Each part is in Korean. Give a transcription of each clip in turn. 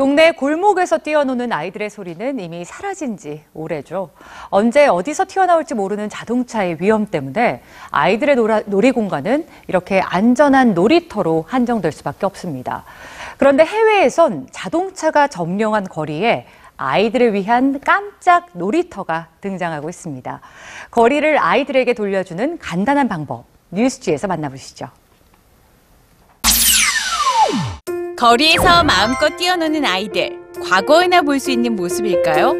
동네 골목에서 뛰어노는 아이들의 소리는 이미 사라진 지 오래죠. 언제 어디서 튀어나올지 모르는 자동차의 위험 때문에 아이들의 놀이공간은 이렇게 안전한 놀이터로 한정될 수밖에 없습니다. 그런데 해외에선 자동차가 점령한 거리에 아이들을 위한 깜짝 놀이터가 등장하고 있습니다. 거리를 아이들에게 돌려주는 간단한 방법, 뉴스G에서 만나보시죠. 거리에서 마음껏 뛰어노는 아이들, 과거에나 볼 수 있는 모습일까요?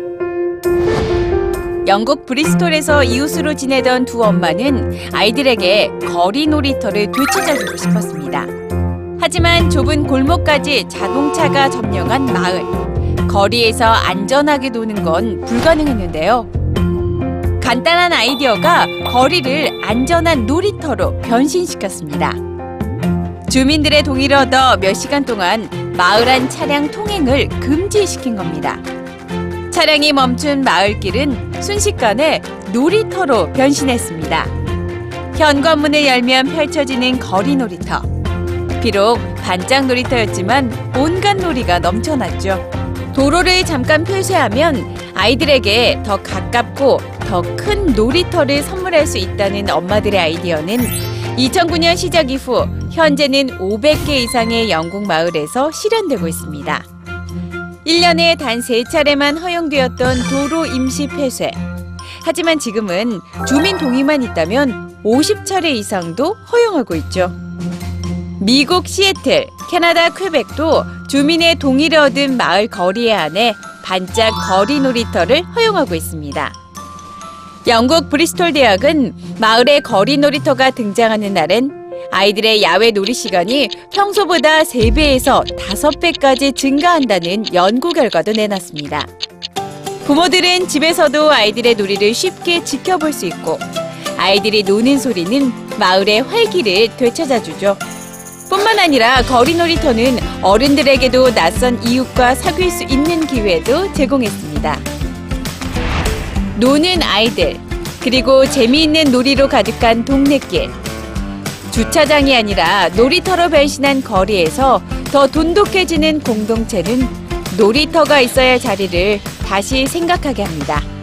영국 브리스톨에서 이웃으로 지내던 두 엄마는 아이들에게 거리 놀이터를 되찾아주고 싶었습니다. 하지만 좁은 골목까지 자동차가 점령한 마을, 거리에서 안전하게 노는 건 불가능했는데요. 간단한 아이디어가 거리를 안전한 놀이터로 변신시켰습니다. 주민들의 동의를 얻어 몇 시간 동안 마을 안 차량 통행을 금지시킨 겁니다. 차량이 멈춘 마을길은 순식간에 놀이터로 변신했습니다. 현관문을 열면 펼쳐지는 거리 놀이터. 비록 반짝 놀이터였지만 온갖 놀이가 넘쳐났죠. 도로를 잠깐 표시하면 아이들에게 더 가깝고 더 큰 놀이터를 선물할 수 있다는 엄마들의 아이디어는 2009년 시작 이후 현재는 500개 이상의 영국 마을에서 실현되고 있습니다. 1년에 단 3차례만 허용되었던 도로 임시 폐쇄. 하지만 지금은 주민 동의만 있다면 50차례 이상도 허용하고 있죠. 미국 시애틀, 캐나다 퀘벡도 주민의 동의를 얻은 마을 거리에 한해 반짝 거리 놀이터를 허용하고 있습니다. 영국 브리스톨 대학은 마을의 거리 놀이터가 등장하는 날엔 아이들의 야외 놀이 시간이 평소보다 3배에서 5배까지 증가한다는 연구 결과도 내놨습니다. 부모들은 집에서도 아이들의 놀이를 쉽게 지켜볼 수 있고 아이들이 노는 소리는 마을의 활기를 되찾아주죠. 뿐만 아니라 거리 놀이터는 어른들에게도 낯선 이웃과 사귈 수 있는 기회도 제공했습니다. 노는 아이들, 그리고 재미있는 놀이로 가득한 동네길. 주차장이 아니라 놀이터로 변신한 거리에서 더 돈독해지는 공동체는 놀이터가 있어야 할 자리를 다시 생각하게 합니다.